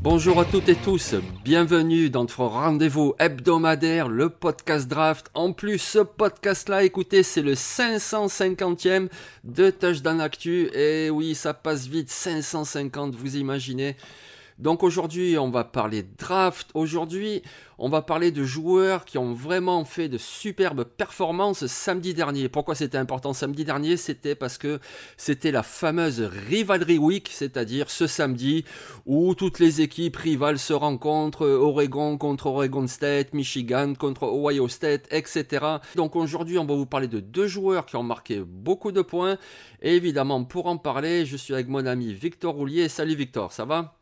Bonjour à toutes et tous, bienvenue dans notre rendez-vous hebdomadaire, le podcast draft. En plus, ce podcast-là, écoutez, c'est le 550e de Touchdown Actu. Et oui, ça passe vite, 550, vous imaginez. Donc aujourd'hui, on va parler draft. Aujourd'hui, on va parler de joueurs qui ont vraiment fait de superbes performances samedi dernier. Pourquoi c'était important samedi dernier ? C'était parce que c'était la fameuse Rivalry Week, c'est-à-dire ce samedi où toutes les équipes rivales se rencontrent, Oregon contre Oregon State, Michigan contre Ohio State, etc. Donc aujourd'hui, on va vous parler de deux joueurs qui ont marqué beaucoup de points. Et évidemment, pour en parler, je suis avec mon ami Victor Roulier. Salut Victor, ça va ?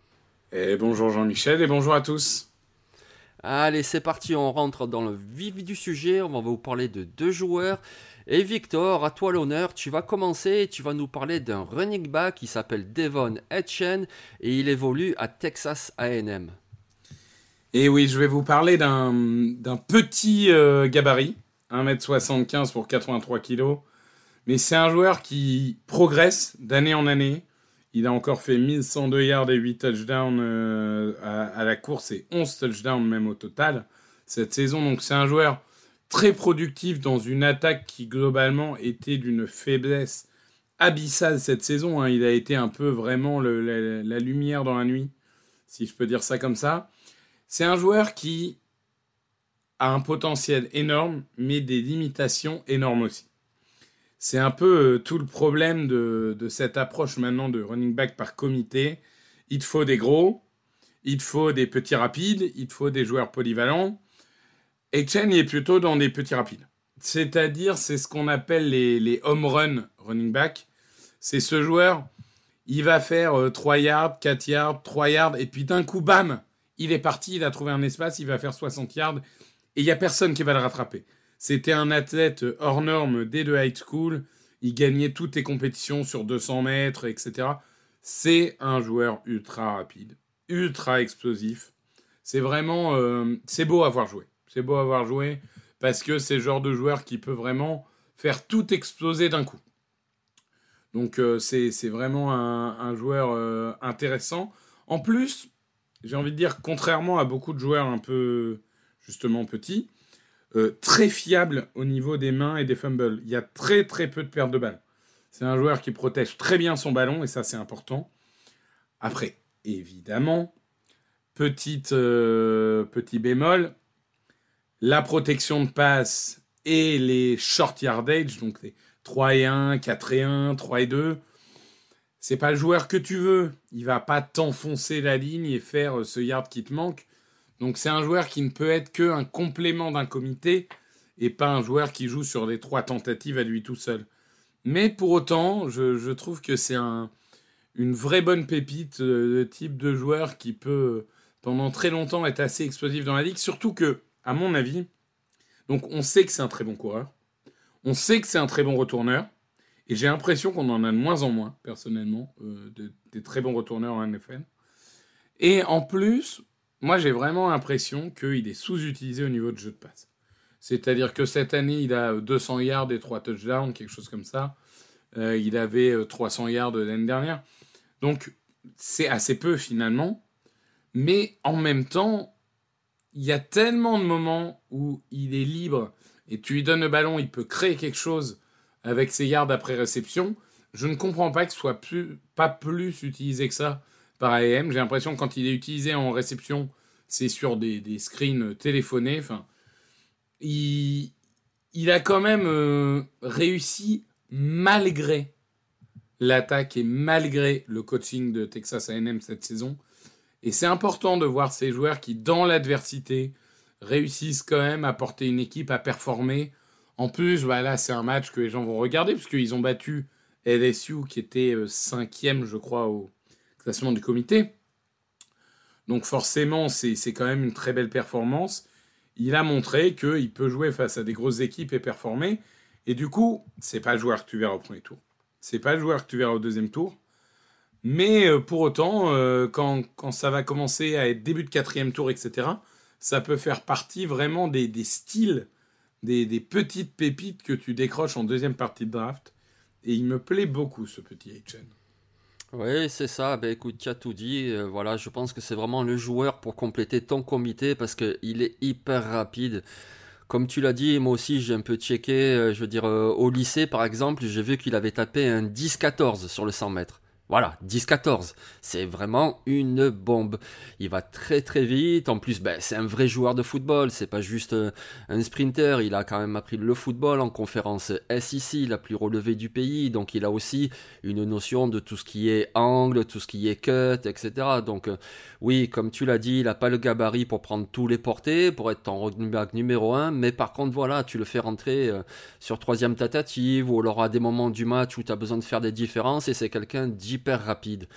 Et bonjour Jean-Michel et bonjour à tous. Allez, c'est parti, on rentre dans le vif du sujet, on va vous parler de deux joueurs. Et Victor, à toi l'honneur, tu vas commencer et tu vas nous parler d'un running back qui s'appelle Devon Etchen et il évolue à Texas A&M. Et oui, je vais vous parler d'un petit gabarit, 1m75 pour 83 kg. Mais c'est un joueur qui progresse d'année en année. Il a encore fait 1102 yards et 8 touchdowns à la course et 11 touchdowns même au total cette saison. Donc c'est un joueur très productif dans une attaque qui globalement était d'une faiblesse abyssale cette saison. Il a été un peu vraiment la lumière dans la nuit, si je peux dire ça comme ça. C'est un joueur qui a un potentiel énorme, mais des limitations énormes aussi. C'est un peu tout le problème de cette approche maintenant de running back par comité. Il te faut des gros, il te faut des petits rapides, il te faut des joueurs polyvalents. Et Chen est plutôt dans des petits rapides. C'est-à-dire, c'est ce qu'on appelle les home run running back. C'est ce joueur, il va faire 3 yards, 4 yards, 3 yards, et puis d'un coup, bam, il est parti, il a trouvé un espace, il va faire 60 yards, et il n'y a personne qui va le rattraper. C'était un athlète hors norme dès le high school. Il gagnait toutes les compétitions sur 200 mètres, etc. C'est un joueur ultra rapide, ultra explosif. C'est vraiment... c'est beau à voir jouer. C'est beau à voir jouer parce que c'est le genre de joueur qui peut vraiment faire tout exploser d'un coup. Donc, c'est vraiment un joueur intéressant. En plus, j'ai envie de dire, contrairement à beaucoup de joueurs un peu, justement, petits, très fiable au niveau des mains et des fumbles. Il y a très très peu de pertes de balles. C'est un joueur qui protège très bien son ballon et ça c'est important. Après, évidemment, petit bémol, la protection de passe et les short yardage, donc les 3-1, 4-1, 3-2, c'est pas le joueur que tu veux. Il va pas t'enfoncer la ligne et faire ce yard qui te manque. Donc c'est un joueur qui ne peut être qu'un complément d'un comité et pas un joueur qui joue sur les 3 tentatives à lui tout seul. Mais pour autant, je trouve que c'est une vraie bonne pépite, le type de joueur qui peut pendant très longtemps être assez explosif dans la ligue. Surtout que, à mon avis, donc on sait que c'est un très bon coureur, on sait que c'est un très bon retourneur, et j'ai l'impression qu'on en a de moins en moins, personnellement, des très bons retourneurs en NFL. Et en plus... Moi, j'ai vraiment l'impression qu'il est sous-utilisé au niveau de jeu de passe. C'est-à-dire que cette année, il a 200 yards et 3 touchdowns, quelque chose comme ça. Il avait 300 yards l'année dernière. Donc, c'est assez peu, finalement. Mais en même temps, il y a tellement de moments où il est libre et tu lui donnes le ballon, il peut créer quelque chose avec ses yards après réception. Je ne comprends pas que ce soit pas plus utilisé que ça par A&M. J'ai l'impression que quand il est utilisé en réception, c'est sur des screens téléphonés. Enfin, il a quand même réussi malgré l'attaque et malgré le coaching de Texas A&M cette saison. Et c'est important de voir ces joueurs qui, dans l'adversité, réussissent quand même à porter une équipe, à performer. En plus, bah là, c'est un match que les gens vont regarder parce qu'ils ont battu LSU qui était 5e, je crois, au classement du comité. Donc forcément, c'est quand même une très belle performance. Il a montré qu'il peut jouer face à des grosses équipes et performer. Et du coup, c'est pas le joueur que tu verras au premier tour. C'est pas le joueur que tu verras au deuxième tour. Mais pour autant, quand ça va commencer à être début de quatrième tour, etc., ça peut faire partie vraiment des styles, des petites pépites que tu décroches en deuxième partie de draft. Et il me plaît beaucoup, ce petit Etchen. Oui, c'est ça. Ben, écoute, tu as tout dit. Voilà, je pense que c'est vraiment le joueur pour compléter ton comité parce qu'il est hyper rapide. Comme tu l'as dit, moi aussi, j'ai un peu checké. Je veux dire, au lycée, par exemple, j'ai vu qu'il avait tapé un 10-14 sur le 100 mètres. Voilà, 10-14, c'est vraiment une bombe. Il va très très vite, en plus c'est un vrai joueur de football, c'est pas juste un sprinter, il a quand même appris le football en conférence SEC, la plus relevée du pays, donc il a aussi une notion de tout ce qui est angle, tout ce qui est cut, etc. Donc oui, comme tu l'as dit, il n'a pas le gabarit pour prendre tous les portées, pour être ton running back numéro 1, mais par contre voilà, tu le fais rentrer sur troisième tentative, ou alors à des moments du match où tu as besoin de faire des différences, et c'est quelqu'un hyper rapide.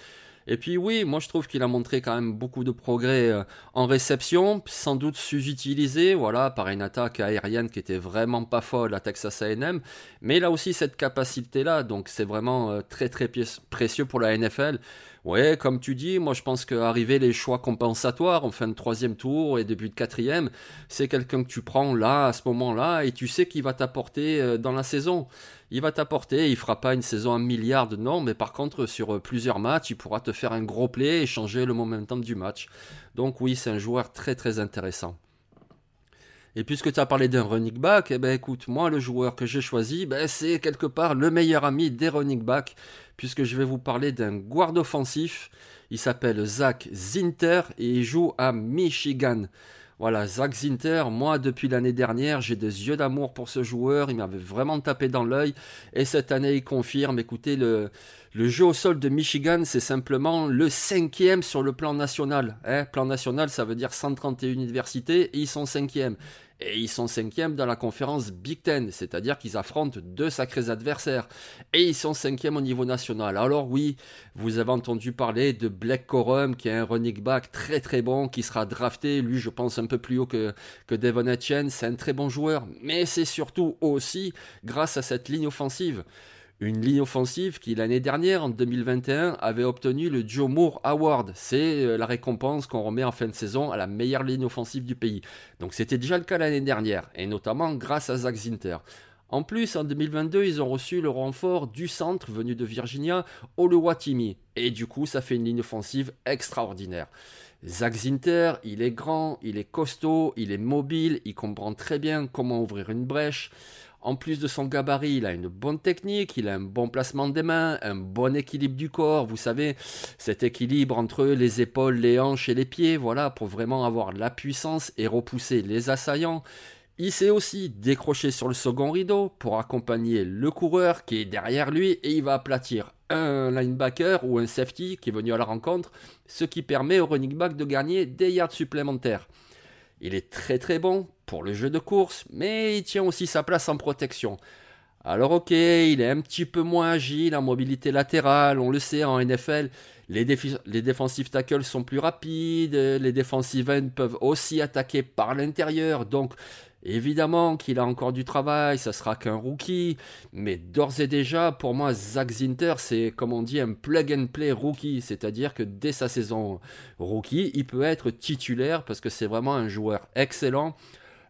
Et puis oui, moi je trouve qu'il a montré quand même beaucoup de progrès en réception, sans doute sous-utilisé, voilà, par une attaque aérienne qui était vraiment pas folle à Texas A&M, mais il a aussi cette capacité-là, donc c'est vraiment très très précieux pour la NFL. Ouais, comme tu dis, moi je pense qu'arriver les choix compensatoires en fin de troisième tour et début de quatrième, c'est quelqu'un que tu prends là, à ce moment-là, et tu sais qu'il va t'apporter dans la saison. Il va t'apporter, il fera pas une saison à milliards de noms, mais par contre sur plusieurs matchs, il pourra te faire un gros play et changer le momentum du match. Donc oui, c'est un joueur très très intéressant. Et puisque tu as parlé d'un running back, écoute, moi le joueur que j'ai choisi, c'est quelque part le meilleur ami des running backs, puisque je vais vous parler d'un guard offensif. Il s'appelle Zach Zinter et il joue à Michigan. Voilà, Zach Zinter, moi depuis l'année dernière, j'ai des yeux d'amour pour ce joueur, il m'avait vraiment tapé dans l'œil, et cette année il confirme. Écoutez, le jeu au sol de Michigan, c'est simplement le 5e sur le plan national. Plan national, ça veut dire 131 universités, et ils sont 5e. Et ils sont 5e dans la conférence Big Ten, c'est-à-dire qu'ils affrontent deux sacrés adversaires. Et ils sont 5e au niveau national. Alors oui, vous avez entendu parler de Blake Corum, qui est un running back très très bon, qui sera drafté, lui je pense un peu plus haut que Devon Etchen. C'est un très bon joueur, mais c'est surtout aussi grâce à cette ligne offensive. Une ligne offensive qui, l'année dernière, en 2021, avait obtenu le Joe Moore Award. C'est la récompense qu'on remet en fin de saison à la meilleure ligne offensive du pays. Donc c'était déjà le cas l'année dernière, et notamment grâce à Zach Zinter. En plus, en 2022, ils ont reçu le renfort du centre venu de Virginia, Oluwatimi. Et du coup, ça fait une ligne offensive extraordinaire. Zach Zinter, il est grand, il est costaud, il est mobile, il comprend très bien comment ouvrir une brèche. En plus de son gabarit, il a une bonne technique, il a un bon placement des mains, un bon équilibre du corps, vous savez, cet équilibre entre les épaules, les hanches et les pieds, voilà, pour vraiment avoir la puissance et repousser les assaillants. Il sait aussi décrocher sur le second rideau pour accompagner le coureur qui est derrière lui et il va aplatir un linebacker ou un safety qui est venu à la rencontre, ce qui permet au running back de gagner des yards supplémentaires. Il est très très bon pour le jeu de course, mais il tient aussi sa place en protection. Alors ok, il est un petit peu moins agile en mobilité latérale, on le sait en NFL, les defensive tackles sont plus rapides, les defensive ends peuvent aussi attaquer par l'intérieur, donc évidemment qu'il a encore du travail, ça sera qu'un rookie, mais d'ores et déjà, pour moi, Zach Zinter, c'est comme on dit un plug and play rookie, c'est-à-dire que dès sa saison rookie, il peut être titulaire parce que c'est vraiment un joueur excellent.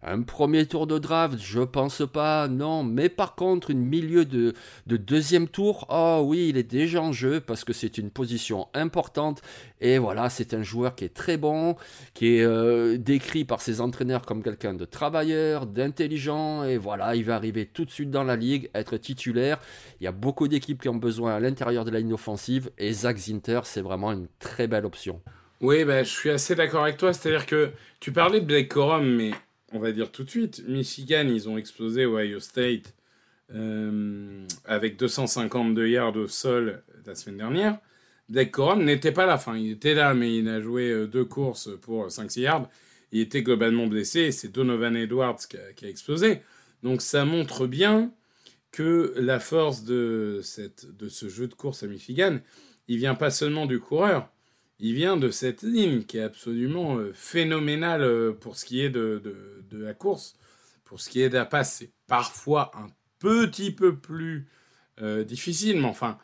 Un premier tour de draft, je pense pas, non. Mais par contre, une milieu de deuxième tour, oh oui, il est déjà en jeu parce que c'est une position importante. Et voilà, c'est un joueur qui est très bon, qui est décrit par ses entraîneurs comme quelqu'un de travailleur, d'intelligent. Et voilà, il va arriver tout de suite dans la ligue, être titulaire. Il y a beaucoup d'équipes qui ont besoin à l'intérieur de la ligne offensive. Et Zach Zinter, c'est vraiment une très belle option. Oui, je suis assez d'accord avec toi. C'est-à-dire que tu parlais de Blake Corum, mais... on va dire tout de suite, Michigan, ils ont explosé Ohio State avec 252 yards au sol la semaine dernière. Blake Corum n'était pas là. Enfin, il était là, mais il a joué deux courses pour 5-6 yards. Il était globalement blessé. Et c'est Donovan Edwards qui a explosé. Donc, ça montre bien que la force de ce jeu de course à Michigan, il vient pas seulement du coureur. Il vient de cette ligne qui est absolument phénoménale pour ce qui est de la course. Pour ce qui est de la passe, c'est parfois un petit peu plus difficile. Mais enfin,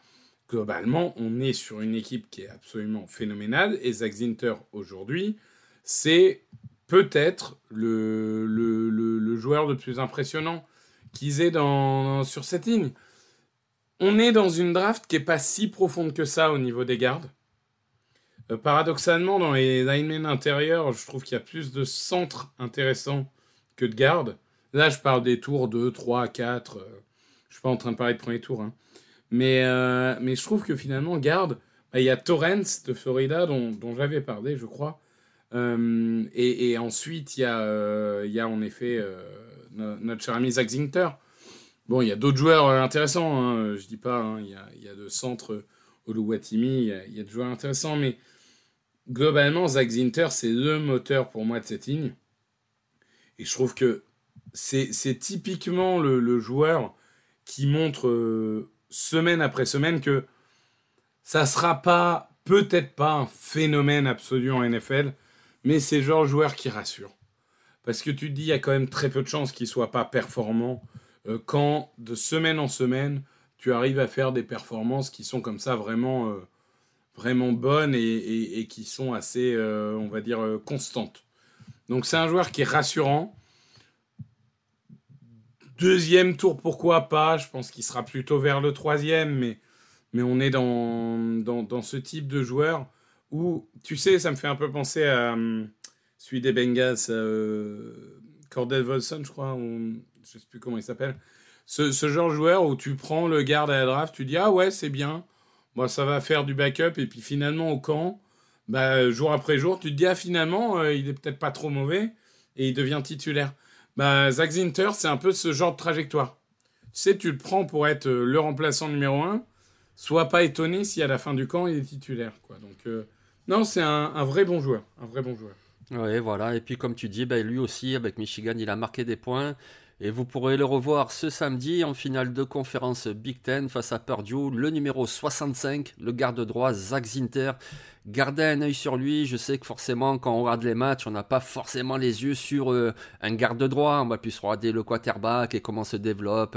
globalement, on est sur une équipe qui est absolument phénoménale. Et Zach Zinter, aujourd'hui, c'est peut-être le joueur le plus impressionnant qu'ils aient sur cette ligne. On est dans une draft qui n'est pas si profonde que ça au niveau des gardes. Paradoxalement, dans les linemen intérieurs, je trouve qu'il y a plus de centres intéressants que de gardes. Là, je parle des tours 2, 3, 4. Je ne suis pas en train de parler de premier tour. Hein. Mais je trouve que finalement, garde, il y a Torrens de Florida, dont j'avais parlé, je crois. Et ensuite, il y a en effet notre cher ami Zach Zinter. Bon, il y a d'autres joueurs intéressants, hein, je ne dis pas. Hein. Il y a de centres... Oluwatimi, il y a des joueurs intéressants, mais... globalement, Zach Zinter, c'est le moteur pour moi de cette ligne. Et je trouve que c'est typiquement le joueur qui montre semaine après semaine que ça ne sera pas, peut-être pas un phénomène absolu en NFL, mais c'est le genre de joueur qui rassure. Parce que tu te dis, il y a quand même très peu de chances qu'il ne soit pas performant quand, de semaine en semaine, tu arrives à faire des performances qui sont comme ça vraiment, vraiment bonnes et qui sont assez, on va dire, constantes. Donc, c'est un joueur qui est rassurant. Deuxième tour, pourquoi pas ? Je pense qu'il sera plutôt vers le troisième, mais on est dans ce type de joueur où, tu sais, ça me fait un peu penser à celui des Bengals, Cordell Volson, je crois, je ne sais plus comment il s'appelle. Ce genre de joueur où tu prends le garde à la draft, tu dis « Ah ouais, c'est bien, ça va faire du backup. » Et puis finalement, au camp, jour après jour, tu te dis « Ah finalement, il est peut-être pas trop mauvais et il devient titulaire. » Zach Zinter, c'est un peu ce genre de trajectoire. Tu sais, tu le prends pour être le remplaçant numéro 1. Sois pas étonné si à la fin du camp, il est titulaire. Donc non, c'est un vrai bon joueur. Un vrai bon joueur. Oui, voilà. Et puis comme tu dis, lui aussi, avec Michigan, il a marqué des points. Et vous pourrez le revoir ce samedi en finale de conférence Big Ten face à Purdue, le numéro 65, le garde droit Zach Zinter. Gardez un œil sur lui, je sais que forcément quand on regarde les matchs, on n'a pas forcément les yeux sur un garde droit, on va plus regarder le quarterback et comment se développent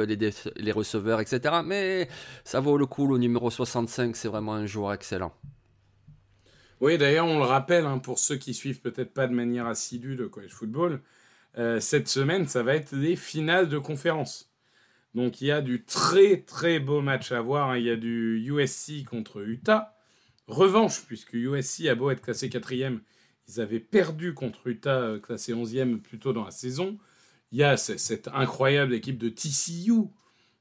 les receveurs, etc. Mais ça vaut le coup, le numéro 65, c'est vraiment un joueur excellent. Oui, d'ailleurs on le rappelle, pour ceux qui suivent peut-être pas de manière assidue le college football, cette semaine, ça va être les finales de conférence. Donc, il y a du très, très beau match à voir. Il y a du USC contre Utah. Revanche, puisque USC a beau être classé 4e, ils avaient perdu contre Utah, classé 11e plus tôt dans la saison. Il y a cette incroyable équipe de TCU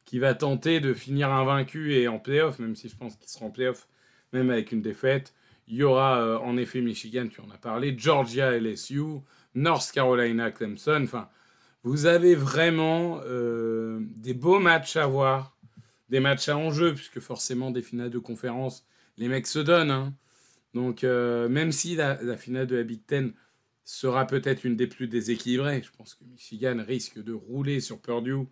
qui va tenter de finir invaincue et en play-off, même si je pense qu'ils seront en play-off, même avec une défaite. Il y aura, en effet, Michigan, tu en as parlé, Georgia, LSU... North Carolina, Clemson, vous avez vraiment des beaux matchs à voir, des matchs à enjeu, puisque forcément, des finales de conférence, les mecs se donnent. Donc, même si la finale de la Big Ten sera peut-être une des plus déséquilibrées, je pense que Michigan risque de rouler sur Purdue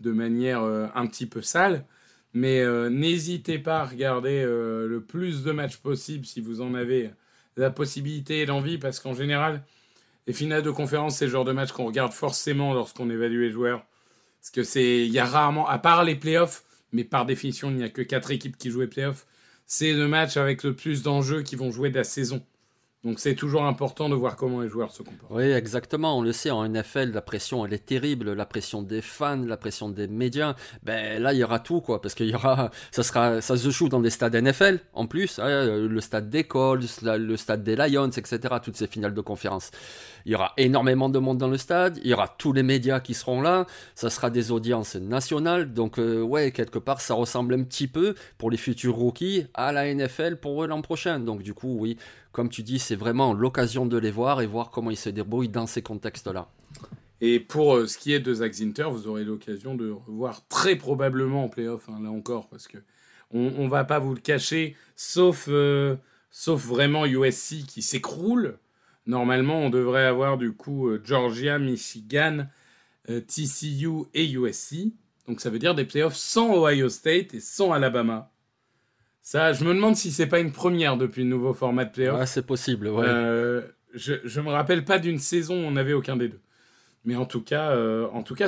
de manière un petit peu sale, mais n'hésitez pas à regarder le plus de matchs possible si vous en avez la possibilité et l'envie, parce qu'en général... les finales de conférence, c'est le genre de match qu'on regarde forcément lorsqu'on évalue les joueurs. Parce que il y a rarement, à part les playoffs, mais par définition, il n'y a que 4 équipes qui jouent les playoffs. C'est le match avec le plus d'enjeux qui vont jouer de la saison. Donc c'est toujours important de voir comment les joueurs se comportent. Oui, exactement, on le sait, en NFL, la pression elle est terrible, la pression des fans, la pression des médias, ben là il y aura tout quoi, parce qu'il y aura, ça se joue dans des stades NFL en plus, hein, le stade des Colts, le stade des Lions, etc., toutes ces finales de conférence. Il y aura énormément de monde dans le stade, il y aura tous les médias qui seront là, ça sera des audiences nationales, donc ouais, quelque part ça ressemble un petit peu pour les futurs rookies à la NFL pour eux l'an prochain, donc du coup oui, comme tu dis, c'est vraiment l'occasion de les voir et voir comment ils se débrouillent dans ces contextes-là. Et pour ce qui est de Zach Zinter, vous aurez l'occasion de revoir très probablement en play-off, hein, là encore, parce qu'on ne va pas vous le cacher, sauf vraiment USC qui s'écroule. Normalement, on devrait avoir du coup Georgia, Michigan, TCU et USC. Donc ça veut dire des play-offs sans Ohio State et sans Alabama. Ça, je me demande si c'est pas une première depuis le nouveau format de playoff. Ah, c'est possible, ouais. Je me rappelle pas d'une saison où on n'avait aucun des deux. Mais en tout cas,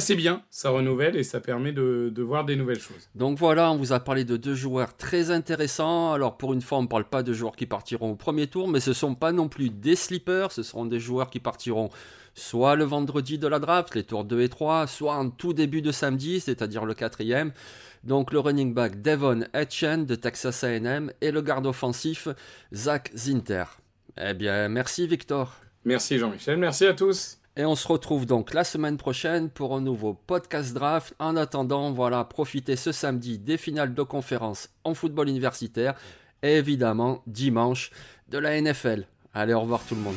c'est bien. Ça renouvelle et ça permet de voir des nouvelles choses. Donc voilà, on vous a parlé de deux joueurs très intéressants. Alors pour une fois, on ne parle pas de joueurs qui partiront au premier tour, mais ce ne sont pas non plus des sleepers. Ce seront des joueurs qui partiront soit le vendredi de la draft, les tours 2 et 3, soit en tout début de samedi, c'est-à-dire le 4e. Donc le running back Devon Etchen de Texas A&M et le garde offensif Zach Zinter. Eh bien, merci Victor. Merci Jean-Michel, merci à tous. Et on se retrouve donc la semaine prochaine pour un nouveau podcast draft. En attendant, voilà, profitez ce samedi des finales de conférence en football universitaire et évidemment dimanche de la NFL. Allez, au revoir tout le monde.